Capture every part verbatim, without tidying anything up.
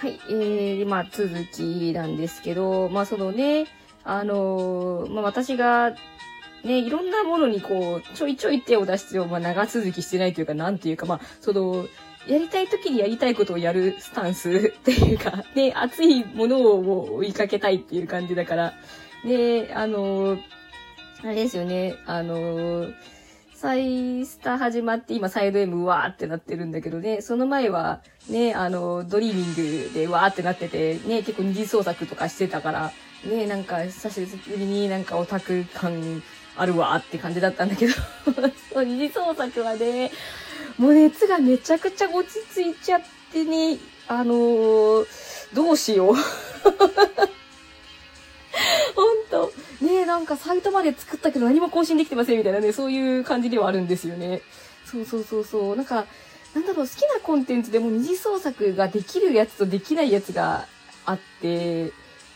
はい、えー、で、まあ、続きなんですけど、まあ、そのね、あのー、まあ、私が、ね、いろんなものにこう、ちょいちょい手を出しても、まあ、長続きしてないというか、なんていうか、まあ、その、やりたい時にやりたいことをやるスタンスっていうか、ね、熱いものを追いかけたいっていう感じだから、で、あのー、あれですよね、あのー、再スタ始まって、今サイド M わーってなってるんだけどね、その前はね、あの、ドリーミングでわーってなってて、ね、結構二次創作とかしてたから、ね、なんか久しぶりになんかオタク感あるわーって感じだったんだけど、二次創作はね、もう熱がめちゃくちゃ落ち着いちゃってね、あのー、どうしよう。ほんと。ねえ、なんかサイトまで作ったけど何も更新できてませんみたいなね、そういう感じではあるんですよね。そうそうそうそう。なんか、なんだろう、好きなコンテンツでも二次創作ができるやつとできないやつがあって、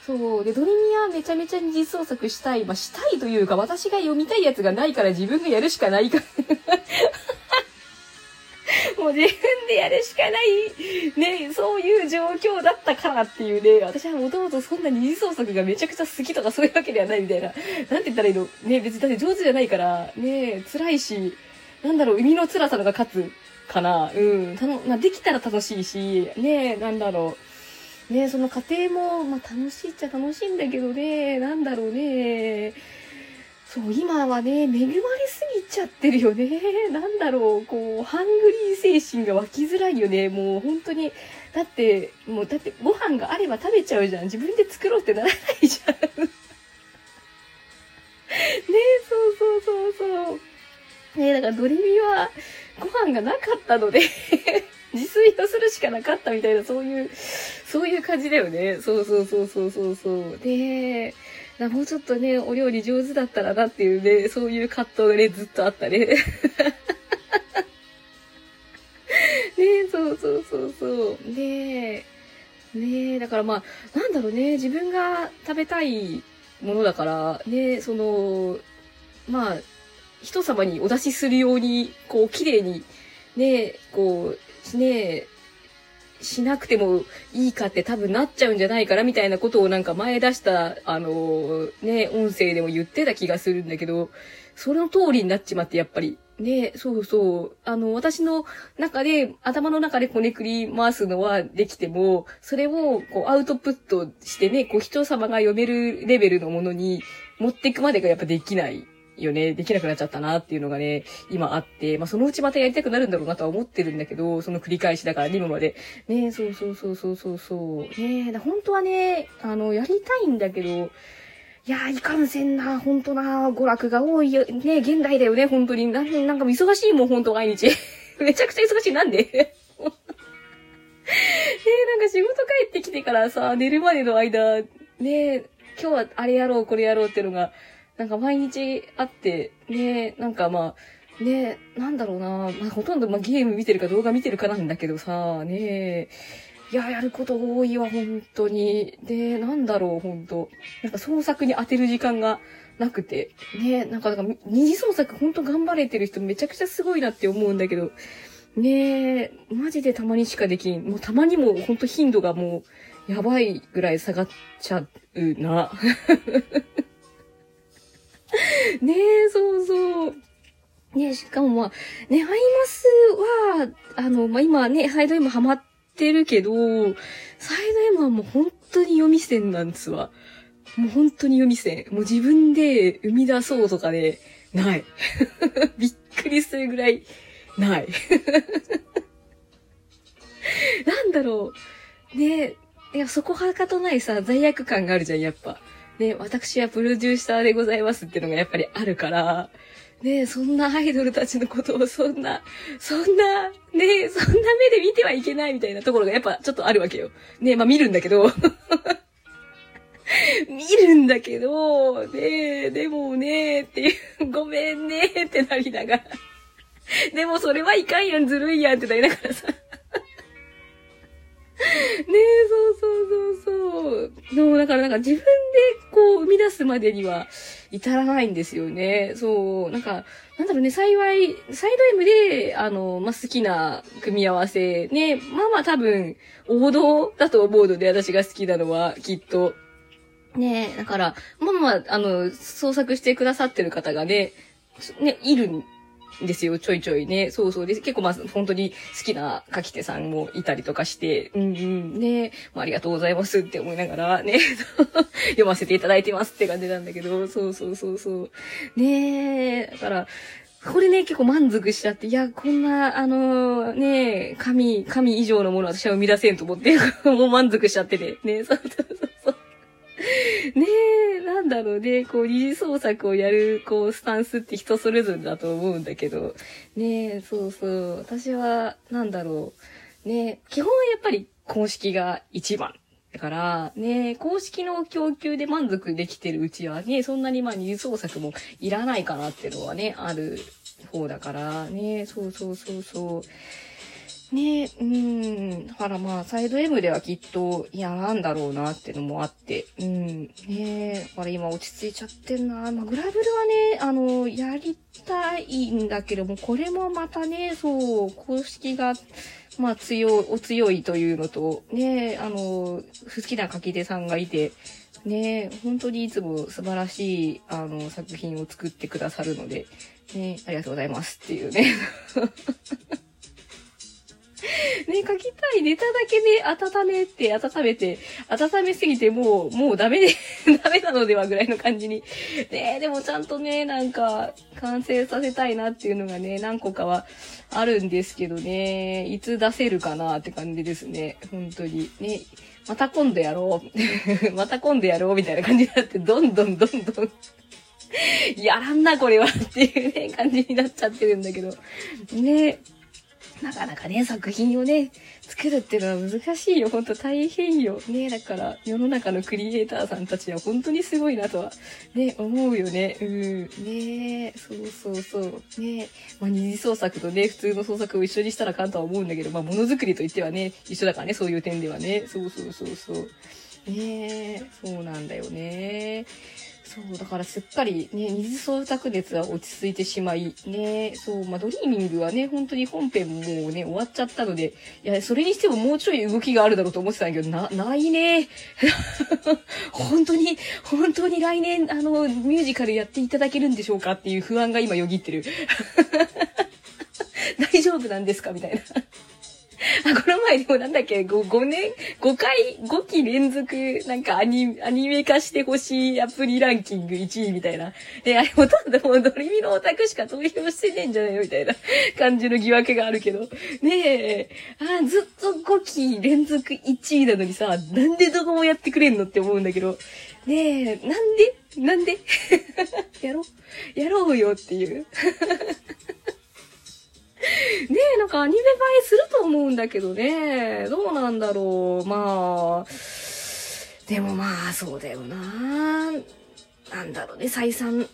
そう。で、ドリミアめちゃめちゃ二次創作したい。まあ、したいというか、私が読みたいやつがないから自分がやるしかないから。もう自分でやるしかない、ね、そういう状況だったからっていうね、私はもともとそんなに二次創作がめちゃくちゃ好きとかそういうわけではないみたいな、なんて言ったらいいのね、別にだって上手じゃないから、ね、辛いし、なんだろう、海の辛さのが勝つかな、うん、たの、まあ、できたら楽しいし、ね、なんだろう、ね、その過程も、まあ、楽しいっちゃ楽しいんだけどね、なんだろうね、そう、今はね、恵まれすぎちゃってるよね。なんだろう、こう、ハングリー精神が湧きづらいよね。もう本当に。だって、もうだってご飯があれば食べちゃうじゃん。自分で作ろうってならないじゃん。ねえ、そうそうそうそう。ねえ、だからドリミはご飯がなかったので、自炊をするしかなかったみたいな、そういう、そういう感じだよね。そうそうそうそうそうそう。で、もうちょっとね、お料理上手だったらなっていうね、そういう葛藤がね、ずっとあったね。ねえ、そうそうそうそう。ねえ、ねえ、だからまあ、なんだろうね、自分が食べたいものだから、ね、その、まあ、人様にお出しするように、こう、綺麗に、ね、こう、ね、しなくてもいいかって多分なっちゃうんじゃないからみたいなことをなんか前出した、あのー、ね、音声でも言ってた気がするんだけど、その通りになっちまってやっぱり。ね、そうそう。あの、私の中で、頭の中でこねくり回すのはできても、それをこうアウトプットしてね、こう人様が読めるレベルのものに持っていくまでがやっぱできないよね。できなくなっちゃったなっていうのがね、今あって、まあ、そのうちまたやりたくなるんだろうなとは思ってるんだけど、その繰り返しだからね、今まで。ね、そうそうそうそうそうそう。ね、だ本当はね、あの、やりたいんだけど、いやー、いかんせんな、本当な、娯楽が多いよ、ね、現代だよね、本当に。なん、なんか忙しいもん、本当毎日。めちゃくちゃ忙しい、なんでね、なんか仕事帰ってきてからさ、寝るまでの間、ね、今日はあれやろう、これやろうってのが、なんか毎日あって、ね、なんかまあ、ね、なんだろうな、まあ、ほとんどまあゲーム見てるか動画見てるかなんだけどさ、ね、いや、やること多いわ、本当に。で、なんだろう、本当なんか創作に当てる時間がなくて、ね、なんか、なんか二次創作本当頑張れてる人めちゃくちゃすごいなって思うんだけど、ね、マジでたまにしかできん。もうたまにも本当頻度がもう、やばいぐらい下がっちゃうな。ねえ、そうそう。ねえ、しかもまあ、ね、アイマスは、あの、まあ、今ね、サイド M ハマってるけど、サイド M はもう本当に読み線なんですわ。もう本当に読み線。もう自分で生み出そうとかで、ない。びっくりするぐらい、ない。なんだろう。ねえ、いや、そこはかとないさ、罪悪感があるじゃん、やっぱ。ね、私はプロデューサーでございますっていうのがやっぱりあるから、ね、そんなアイドルたちのことをそんな、そんな、ね、そんな目で見てはいけないみたいなところがやっぱちょっとあるわけよ。ね、まあ見るんだけど。見るんだけど、ね、でもね、っていう、ごめんね、ってなりながら。でもそれはいかんやん、ずるいやんってなりながらさ。ねえ、そうそうそうそう。でもだからなんか自分でこう生み出すまでには至らないんですよね。そう、なんか、なんだろうね、幸い、サイド M で、あの、まあ、好きな組み合わせ、ね、まあまあ多分、王道だと思うので、私が好きなのは、きっと。ねえ、だから、まあまあ、あの、創作してくださってる方がね、ね、いるんですよ、ちょいちょいね。そうそうです。結構まあ、本当に好きな書き手さんもいたりとかして、うんうん、ね、まあ、ありがとうございますって思いながらね、読ませていただいてますって感じなんだけど、そうそうそうそう。ねえ、だから、これね、結構満足しちゃって、いや、こんな、あのー、ね、神、神以上のものは私は生み出せんと思って、もう満足しちゃってて、ね、そうそうそうそう。ねえ、なんだろうね、こう、二次創作をやる、こう、スタンスって人それぞれだと思うんだけど、ねえ、そうそう、私は、なんだろう、ねえ、基本はやっぱり公式が一番。だから、ね、公式の供給で満足できてるうちはね、そんなにまあ二次創作もいらないかなっていうのはね、ある方だから、ね、そうそうそうそう。ね、うん、だからまあ、サイド M ではきっと、いや、なんだろうなっていうのもあって、うん、ね、だから今落ち着いちゃってんな。まあ、グラブルはね、あの、やりたいんだけども、これもまたね、そう、公式が、まあ強い、お強いというのと、ね、あの、好きな書き手さんがいて、ね、本当にいつも素晴らしい、あの、作品を作ってくださるので、ね、ありがとうございますっていうね。ね、書きたいネタだけね、温めて、温めて、温めすぎてもう、もうダメで、ダメなのではぐらいの感じに。ね、でもちゃんとね、なんか、完成させたいなっていうのがね、何個かはあるんですけどね、いつ出せるかなって感じですね、本当に。ね、また今度やろう。また今度やろうみたいな感じになって、どんどんどんどん。やらんな、これはっていうね、感じになっちゃってるんだけど。ね。なかなかね、作品をね、作るっていうのは難しいよ。ほんと大変よ。ね、だから、世の中のクリエイターさんたちは本当にすごいなとは、ね、思うよね。うん。ね、そうそうそう。ね、まあ、二次創作とね、普通の創作を一緒にしたらあかんとは思うんだけど、まあ、ものづくりといってはね、一緒だからね、そういう点ではね。そうそうそうそう。ね、そうなんだよね。そう、だからすっかりね、二次創作熱は落ち着いてしまい、ね、そう、まあ、ドリーミングはね、本当に本編ももうね、終わっちゃったので、いや、それにしてももうちょい動きがあるだろうと思ってたんだけど、な、ないね。本当に、本当に来年、あの、ミュージカルやっていただけるんでしょうかっていう不安が今よぎってる。大丈夫なんですかみたいな。あ、この前でもなんだっけ、ごねん、ごかい、ごき連続、なんかアニ、アニメ化してほしいアプリランキングいちいみたいな。で、あれほとんどもうドリミのオタクしか投票してねえんじゃないよみたいな感じの疑惑があるけど。ねえ、あ、ずっとごき連続いちいなのにさ、なんでどこもやってくれんのって思うんだけど。ねえ、なんでなんでやろうやろうよっていう。ねえ、なんかアニメ映えすると思うんだけどね。どうなんだろう。まあ、でもまあ、そうだよな。なんだろうね、採算、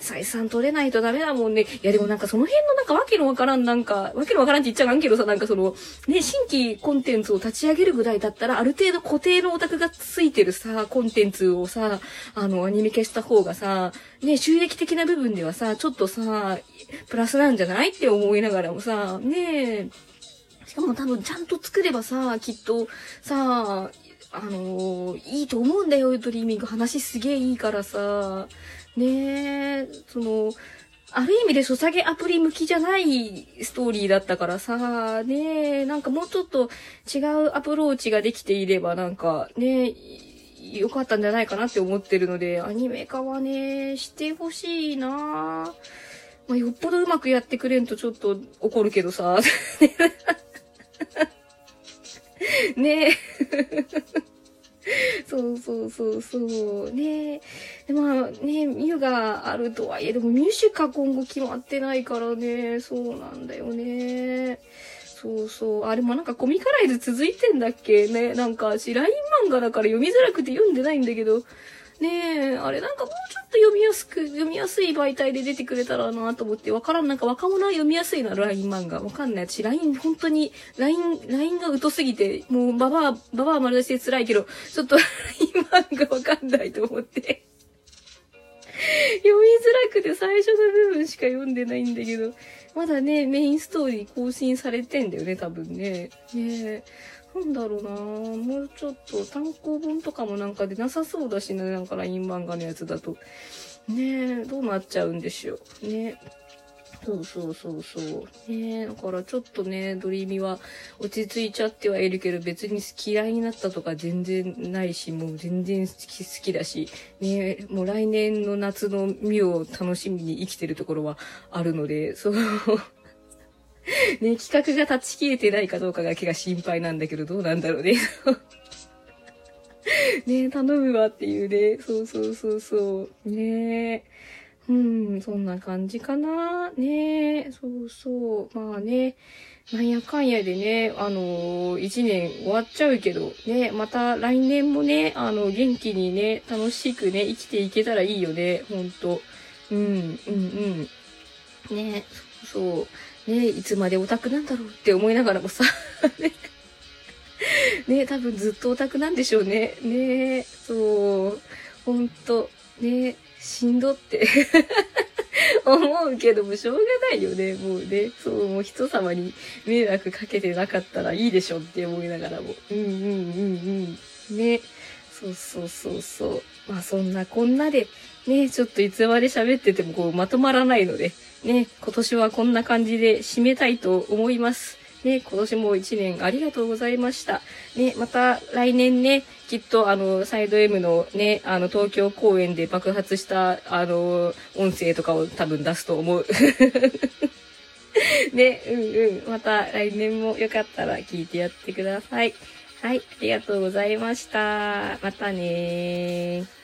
採算取れないとダメだもんね。いや、でもなんかその辺のなんかわけのわからん、なんか、わけのわからんって言っちゃうんけどさ、なんかその、ね、新規コンテンツを立ち上げるぐらいだったら、ある程度固定のオタクがついてるさ、コンテンツをさ、あの、アニメ化した方がさ、ね、収益的な部分ではさ、ちょっとさ、プラスなんじゃないって思いながらもさ、ねえ、しかも多分ちゃんと作ればさ、きっとさ、あのー、いいと思うんだよ、ドリーミング。話すげえいいからさ、ねえ、その、ある意味でソサゲアプリ向きじゃないストーリーだったからさ、ねえ、なんかもうちょっと違うアプローチができていれば、なんかね、良かったんじゃないかなって思ってるので、アニメ化はね、してほしいな。まあ、よっぽどうまくやってくれんとちょっと怒るけどさ。ねえ。そうそうそうそう。ねえ。でまあね、ミュがあるとはいえ、でもミュシカ今後決まってないからね。そうなんだよね。そうそう。あれもなんかコミカライズ続いてんだっけね。なんか私ライン漫画だから読みづらくて読んでないんだけど。ねえ、あれなんかもうちょっと読みやすく、読みやすい媒体で出てくれたらなと思って、わからん、なんか若者は読みやすいな、ライン 漫画。わかんない。私、ライン、本当に、ライン、ライン が疎すぎて、もう、ババア、ババア丸出しで辛いけど、ちょっと、ライン 漫画わかんないと思って。読みづらくて最初の部分しか読んでないんだけど、まだね、メインストーリー更新されてんだよね、多分ね。ねえ。なんだろうなぁ。もうちょっと単行本とかもなんかでなさそうだしね、なんかライン漫画のやつだと。ねえ、どうなっちゃうんでしょう。ねそうそうそうそう。ねえ、だからちょっとね、ドリーミは落ち着いちゃってはいるけど、別に嫌いになったとか全然ないし、もう全然好き、好きだし、ねえ、もう来年の夏のミュウを楽しみに生きてるところはあるので、そう。ね、企画が断ち切れてないかどうかだけが心配なんだけど、どうなんだろうね。ね頼むわっていうね。そうそうそうそう。ねうん、そんな感じかな。ねそうそう。まあね、なんやかんやでね、あのー、一年終わっちゃうけど、ねまた来年もね、あの、元気にね、楽しくね、生きていけたらいいよね、ほんと。うん、うん、うん。ねそう。ねいつまでオタクなんだろうって思いながらもさ、ね、ね多分ずっとオタクなんでしょうね。ねそう、ほんと、ねしんどって思うけどもしょうがないよね、もうね。そう、もう人様に迷惑かけてなかったらいいでしょって思いながらも。うんうんうんうん。ねそうそうそうそう。まあそんなこんなで、ねちょっといつまで喋っててもこうまとまらないので、ね、今年はこんな感じで締めたいと思います。ね、今年も一年ありがとうございました。ね、また来年ね、きっとあの、サイド M のね、あの、東京公演で爆発した、あの、音声とかを多分出すと思う。ね、うんうん。また来年もよかったら聞いてやってください。はい、ありがとうございました。またねー。